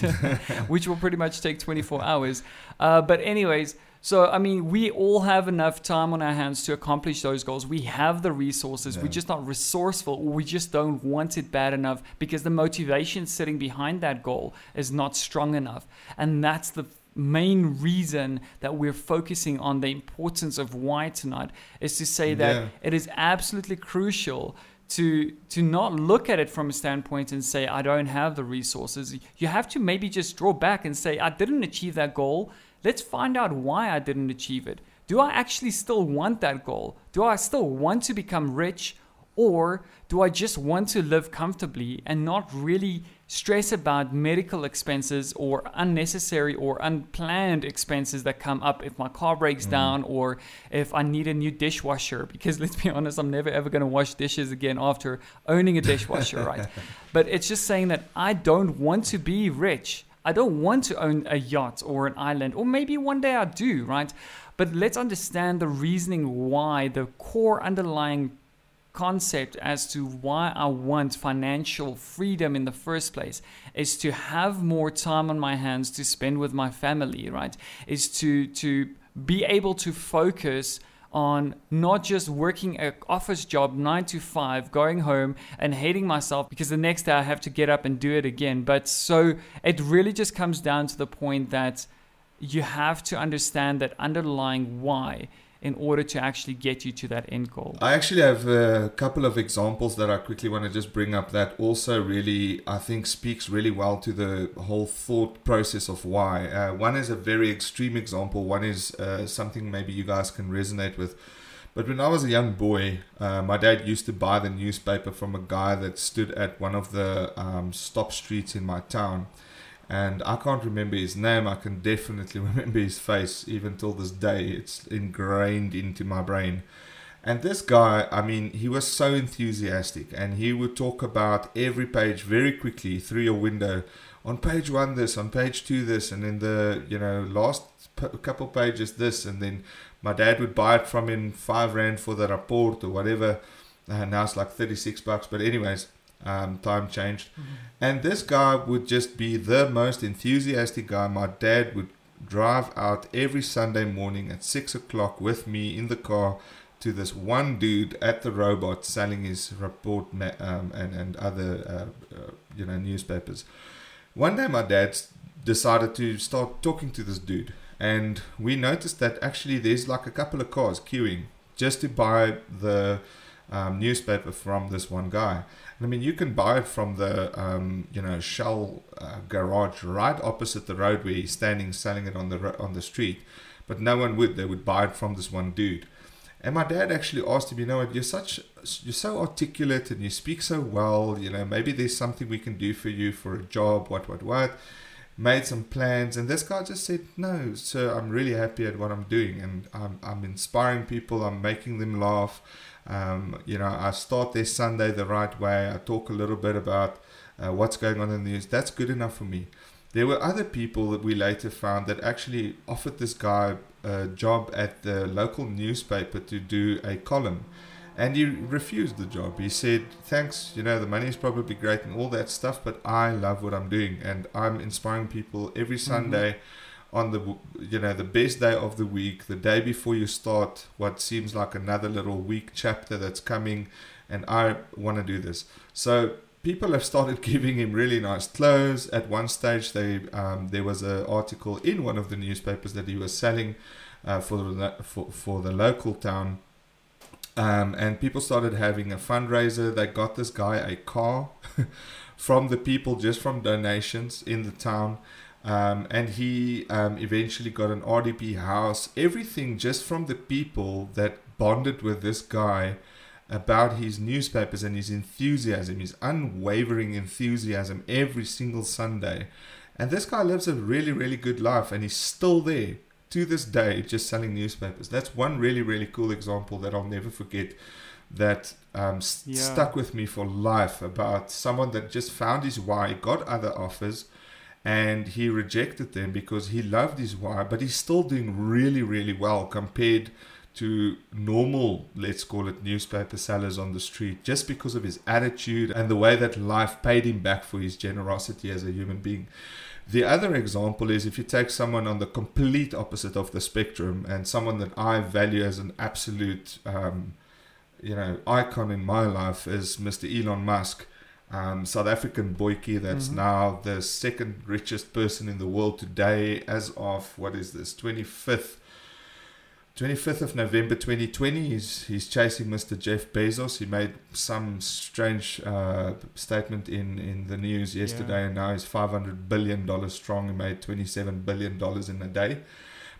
Which will pretty much take twenty-four hours. Uh, but anyways, so, I mean, we all have enough time on our hands to accomplish those goals. We have the resources. Yeah. We're just not resourceful. Or we just don't want it bad enough because the motivation sitting behind that goal is not strong enough. And that's the main reason that we're focusing on the importance of why tonight is to say that yeah. it is absolutely crucial to to not look at it from a standpoint and say, I don't have the resources. You have to maybe just draw back and say, I didn't achieve that goal. Let's find out why I didn't achieve it. Do I actually still want that goal? Do I still want to become rich? Or do I just want to live comfortably and not really stress about medical expenses or unnecessary or unplanned expenses that come up if my car breaks mm. down or if I need a new dishwasher? Because let's be honest, I'm never ever going to wash dishes again after owning a dishwasher, right? But it's just saying that I don't want to be rich. I don't want to own a yacht or an island, or maybe one day I do, right? But let's understand the reasoning why, the core underlying concept as to why I want financial freedom in the first place is to have more time on my hands to spend with my family, right? Is to to be able to focus on not just working an office job nine to five, going home and hating myself because the next day I have to get up and do it again. But so it really just comes down to the point that you have to understand that underlying why in order to actually get you to that end goal. I actually have a couple of examples that I quickly want to just bring up that also really, I think, speaks really well to the whole thought process of why. Uh, one is a very extreme example. One is uh, something maybe you guys can resonate with. But when I was a young boy, uh, my dad used to buy the newspaper from a guy that stood at one of the um, stop streets in my town. And I can't remember his name. I can definitely remember his face, even till this day. It's ingrained into my brain. And this guy, I mean, he was so enthusiastic. And he would talk about every page very quickly through your window. On page one, this. On page two, this. And in the, you know, last p- couple pages, this. And then my dad would buy it from him, five rand for the report or whatever. Uh, now it's like thirty-six bucks. But anyways, Um, time changed. Mm-hmm. And this guy would just be the most enthusiastic guy. My dad would drive out every Sunday morning at six o'clock with me in the car to this one dude at the robot selling his report um, and, and other uh, uh, you know newspapers. One day my dad decided to start talking to this dude, and we noticed that actually there's like a couple of cars queuing just to buy the um, newspaper from this one guy. And I mean, you can buy it from the um, you know Shell uh, garage right opposite the road where he's standing selling it on the on the street, but no one would. They would buy it from this one dude. And my dad actually asked him, you know what, you're such, you're so articulate and you speak so well, you know, maybe there's something we can do for you for a job, what, what, what. Made some plans, and this guy just said, no, sir, I'm really happy at what I'm doing, and I'm, I'm inspiring people, I'm making them laugh. Um, you know, I start their Sunday the right way, I talk a little bit about uh, what's going on in the news. That's good enough for me. There were other people that we later found that actually offered this guy a job at the local newspaper to do a column, and he refused the job. He said, thanks, you know, the money is probably great and all that stuff, but I love what I'm doing, and I'm inspiring people every Sunday mm-hmm. on the, you know, the best day of the week, the day before you start what seems like another little week chapter that's coming, and I want to do this. So people have started giving him really nice clothes. At one stage, they um, there was an article in one of the newspapers that he was selling uh, for, the, for, for the local town. Um, and people started having a fundraiser. They got this guy a car from the people, just from donations in the town. Um, and he um, eventually got an R D P house. Everything just from the people that bonded with this guy about his newspapers and his enthusiasm, his unwavering enthusiasm every single Sunday. And this guy lives a really, really good life, and he's still there to this day just selling newspapers. That's one really, really cool example that I'll never forget, that um, st- yeah. stuck with me for life, about someone that just found his why, got other offers, and he rejected them because he loved his why, but he's still doing really, really well compared to normal, let's call it, newspaper sellers on the street, just because of his attitude and the way that life paid him back for his generosity as a human being. The other example is if you take someone on the complete opposite of the spectrum, and someone that I value as an absolute um, you know, icon in my life is Mister Elon Musk, um, South African boykie that's mm-hmm. now the second richest person in the world today as of, what is this, twenty-fifth twenty-fifth of November twenty twenty. He's, he's chasing Mister Jeff Bezos. He made some strange uh, statement in, in the news yesterday, yeah. and now he's five hundred billion dollars strong. He made twenty-seven billion dollars in a day.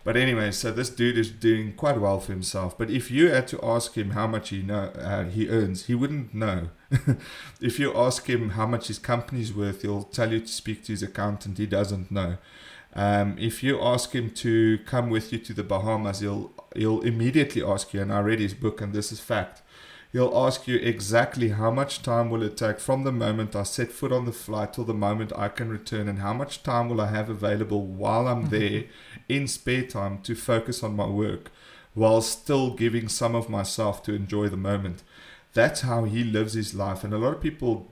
But anyway, so this dude is doing quite well for himself. But if you had to ask him how much he know uh, he earns, he wouldn't know. If you ask him how much his company's worth, he'll tell you to speak to his accountant. He doesn't know. Um, if you ask him to come with you to the Bahamas, he'll he'll immediately ask you, and I read his book, and this is fact, he'll ask you exactly how much time will it take from the moment I set foot on the flight till the moment I can return, and how much time will I have available while I'm there in spare time to focus on my work while still giving some of myself to enjoy the moment. That's how he lives his life. And a lot of people,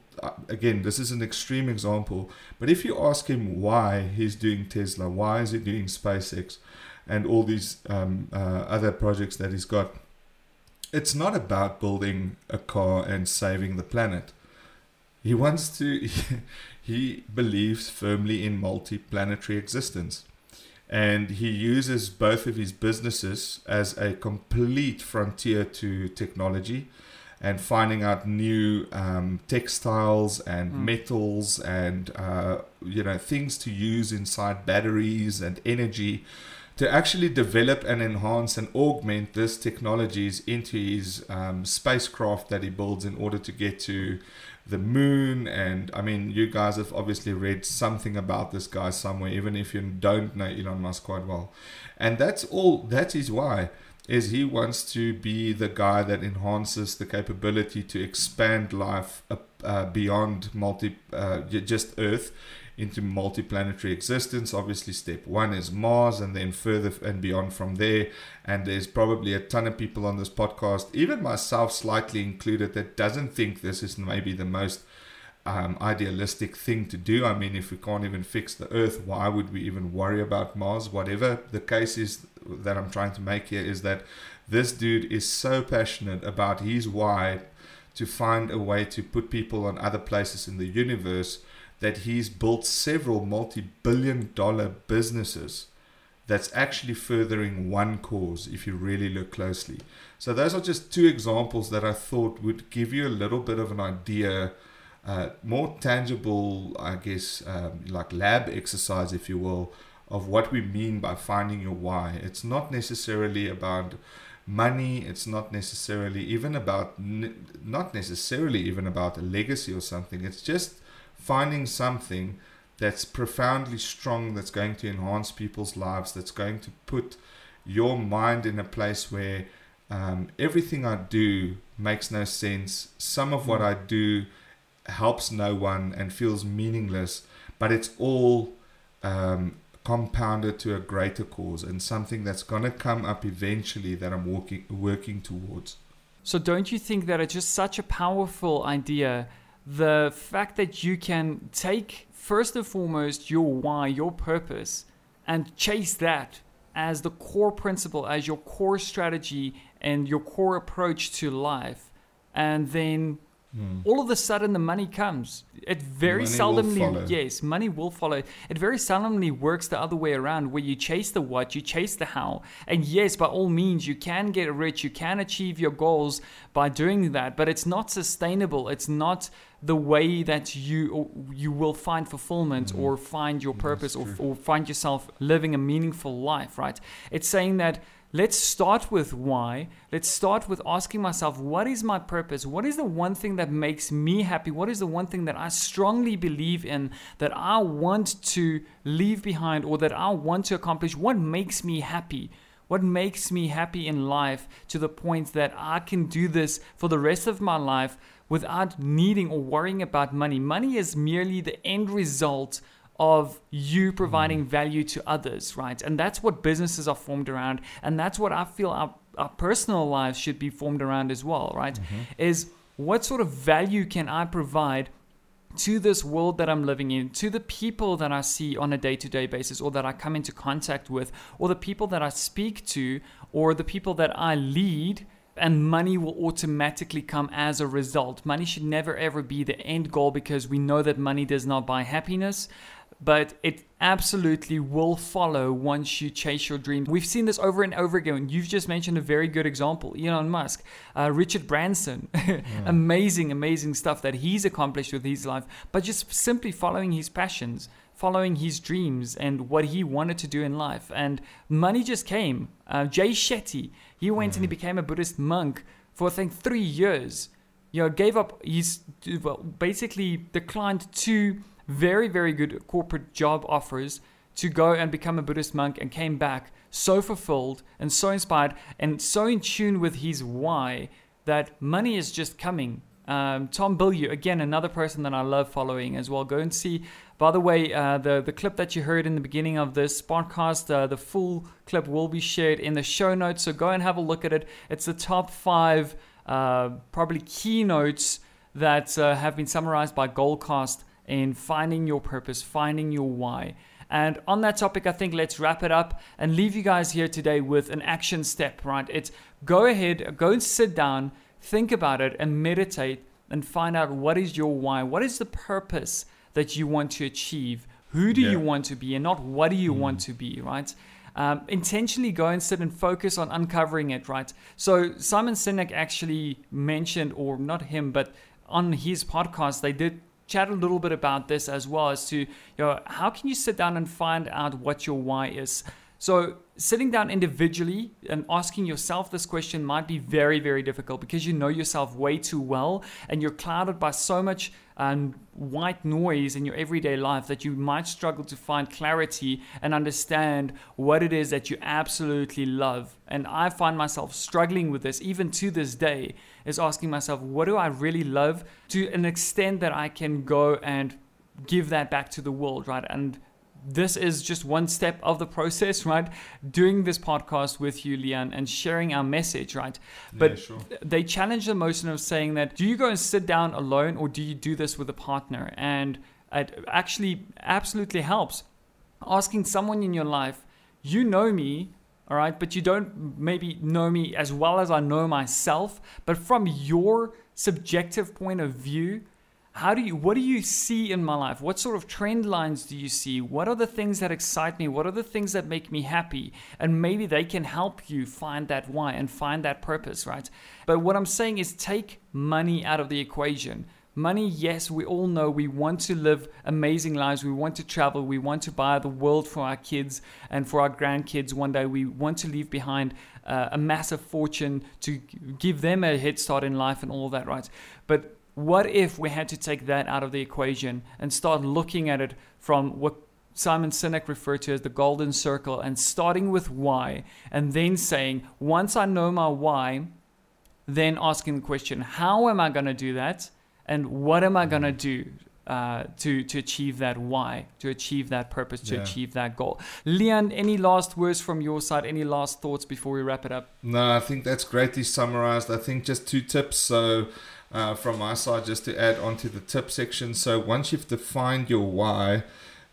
again, this is an extreme example, but if you ask him why he's doing Tesla, why is he doing SpaceX and all these um, uh, other projects that he's got, it's not about building a car and saving the planet. He wants to, he believes firmly in multi-planetary existence, and he uses both of his businesses as a complete frontier to technology and finding out new um, textiles and mm. metals and uh, you know things to use inside batteries and energy to actually develop and enhance and augment these technologies into his um, spacecraft that he builds in order to get to the moon. And I mean, you guys have obviously read something about this guy somewhere, even if you don't know Elon Musk quite well. And that's all, that is why. Is he wants to be the guy that enhances the capability to expand life up, uh, beyond multi, uh, just Earth into multi-planetary existence. Obviously, step one is Mars, and then further and beyond from there. And there's probably a ton of people on this podcast, even myself slightly included, that doesn't think this is maybe the most um, idealistic thing to do. I mean, if we can't even fix the Earth, why would we even worry about Mars? Whatever the case is that I'm trying to make here is that this dude is so passionate about his why to find a way to put people on other places in the universe that he's built several multi-billion dollar businesses that's actually furthering one cause if you really look closely. So those are just two examples that I thought would give you a little bit of an idea, uh, more tangible, I guess, um, like lab exercise, if you will, of what we mean by finding your why. It's not necessarily about money. It's not necessarily even about, not necessarily even about a legacy or something. It's just finding something that's profoundly strong, that's going to enhance people's lives, that's going to put your mind in a place where um, everything I do makes no sense. Some of what I do helps no one and feels meaningless, but it's all um, compounded to a greater cause and something that's going to come up eventually that I'm working, working towards. So don't you think that it's just such a powerful idea? The fact that you can take, first and foremost, your why, your purpose, and chase that as the core principle, as your core strategy and your core approach to life. And then mm. all of a sudden the money comes. It very money seldomly, yes, money will follow. It very seldomly works the other way around, where you chase the what, you chase the how. And yes, by all means, you can get rich, you can achieve your goals by doing that, but it's not sustainable. It's not the way that you or you will find fulfillment mm. or find your purpose or, or find yourself living a meaningful life, right? It's saying that let's start with why. Let's start with asking myself, what is my purpose? What is the one thing that makes me happy? What is the one thing that I strongly believe in, that I want to leave behind or that I want to accomplish? What makes me happy? What makes me happy in life to the point that I can do this for the rest of my life without needing or worrying about money? Money is merely the end result of you providing value to others, right? And that's what businesses are formed around. And that's what I feel our, our personal lives should be formed around as well, right? Mm-hmm. Is what sort of value can I provide to this world that I'm living in, to the people that I see on a day-to-day basis, or that I come into contact with, or the people that I speak to, or the people that I lead? And money will automatically come as a result. Money should never ever be the end goal, because we know that money does not buy happiness, but it absolutely will follow once you chase your dream. We've seen this over and over again. You've just mentioned a very good example, Elon Musk, uh, Richard Branson, yeah. amazing, amazing stuff that he's accomplished with his life, but just simply following his passions, following his dreams and what he wanted to do in life. And money just came. Uh, Jay Shetty, he went mm. and he became a Buddhist monk for, I think, three years. You know, gave up, he's well, basically declined two very, very good corporate job offers to go and become a Buddhist monk, and came back so fulfilled and so inspired and so in tune with his why that money is just coming. Um, Tom Bilyeu, again, another person that I love following as well. Go and see, by the way, uh, the, the clip that you heard in the beginning of this podcast, uh, the full clip will be shared in the show notes. So go and have a look at it. It's the top five uh, probably keynotes that uh, have been summarized by Goldcast in finding your purpose, finding your why. And on that topic, I think let's wrap it up and leave you guys here today with an action step, right? It's go ahead, go and sit down, think about it and meditate and find out what is your why. What is the purpose that you want to achieve? Who do yeah. you want to be, and not what do you mm. want to be, right? Um, intentionally go and sit and focus on uncovering it, right? So Simon Sinek actually mentioned, or not him, but on his podcast, they did chat a little bit about this as well, as to, you know, how can you sit down and find out what your why is? So sitting down individually and asking yourself this question might be very, very difficult, because you know yourself way too well and you're clouded by so much um, white noise in your everyday life that you might struggle to find clarity and understand what it is that you absolutely love. And I find myself struggling with this even to this day, is asking myself, what do I really love, to an extent that I can go and give that back to the world, right? And this is just one step of the process, right? Doing this podcast with you, Leon, and sharing our message, right? But yeah, sure. They challenge the notion of saying that, do you go and sit down alone or do you do this with a partner? And it actually absolutely helps. Asking someone in your life, you know me, all right, but you don't maybe know me as well as I know myself, but from your subjective point of view, how do you, what do you see in my life? What sort of trend lines do you see? What are the things that excite me? What are the things that make me happy? And maybe they can help you find that why and find that purpose, right? But what I'm saying is take money out of the equation. Money, yes, we all know we want to live amazing lives. We want to travel. We want to buy the world for our kids and for our grandkids. One day we want to leave behind uh, a massive fortune to give them a head start in life and all that, right? But what if we had to take that out of the equation and start looking at it from what Simon Sinek referred to as the golden circle, and starting with why, and then saying, once I know my why, then asking the question, how am I going to do that? And what am I going to do uh, to, to achieve that why, to achieve that purpose, to yeah. achieve that goal? Leon, any last words from your side? Any last thoughts before we wrap it up? No, I think that's greatly summarized. I think just two tips. So... Uh, from my side, just to add on to the tip section. So once you've defined your why,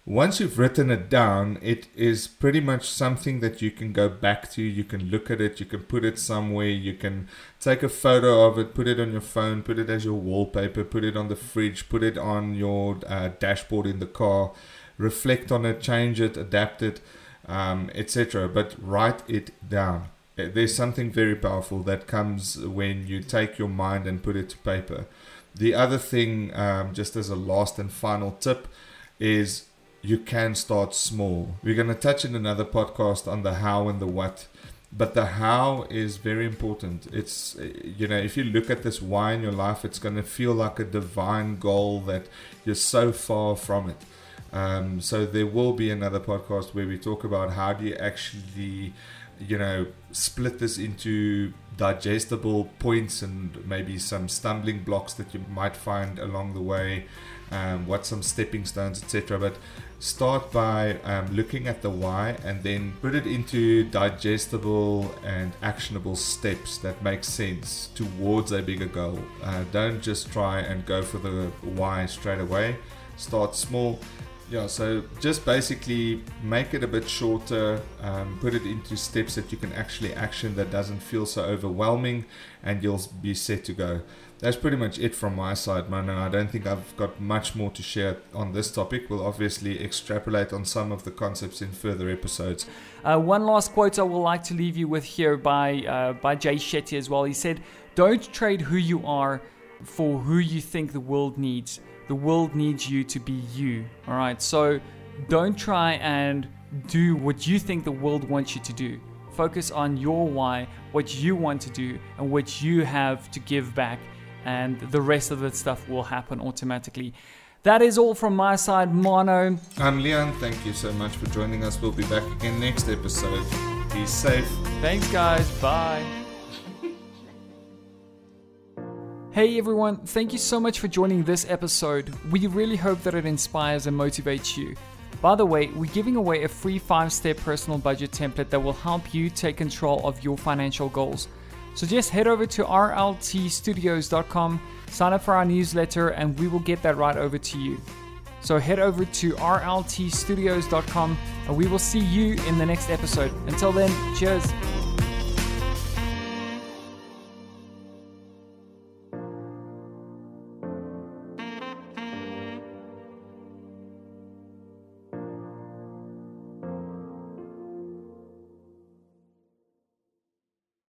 once you've written it down, it is pretty much something that you can go back to. You can look at it, you can put it somewhere, you can take a photo of it, put it on your phone, put it as your wallpaper, put it on the fridge, put it on your uh, dashboard in the car, reflect on it, change it, adapt it, um, et cetera. But write it down. There's something very powerful that comes when you take your mind and put it to paper. The other thing, um, just as a last and final tip, is you can start small. We're going to touch in another podcast on the how and the what, but the how is very important. It's, you know, if you look at this why in your life, it's going to feel like a divine goal that you're so far from it. Um, so there will be another podcast where we talk about how do you actually... you know, split this into digestible points and maybe some stumbling blocks that you might find along the way, um, what some stepping stones, et cetera. But start by um, looking at the why and then put it into digestible and actionable steps that make sense towards a bigger goal. Uh, don't just try and go for the why straight away. Start small. Yeah, so just basically make it a bit shorter, um, put it into steps that you can actually action that doesn't feel so overwhelming, and you'll be set to go. That's pretty much it from my side, Mano. I don't think I've got much more to share on this topic. We'll obviously extrapolate on some of the concepts in further episodes. Uh, one last quote I would like to leave you with here by, uh, by Jay Shetty as well. He said, "Don't trade who you are for who you think the world needs. The world needs you to be you." All right. So don't try and do what you think the world wants you to do. Focus on your why, what you want to do, and what you have to give back. And the rest of the stuff will happen automatically. That is all from my side, Mano. I'm Leon. Thank you so much for joining us. We'll be back again next episode. Be safe. Thanks, guys. Bye. Hey everyone, thank you so much for joining this episode. We really hope that it inspires and motivates you. By the way, we're giving away a free five-step personal budget template that will help you take control of your financial goals. So just head over to r l t studios dot com, sign up for our newsletter, and we will get that right over to you. So head over to r l t studios dot com, and we will see you in the next episode. Until then, cheers.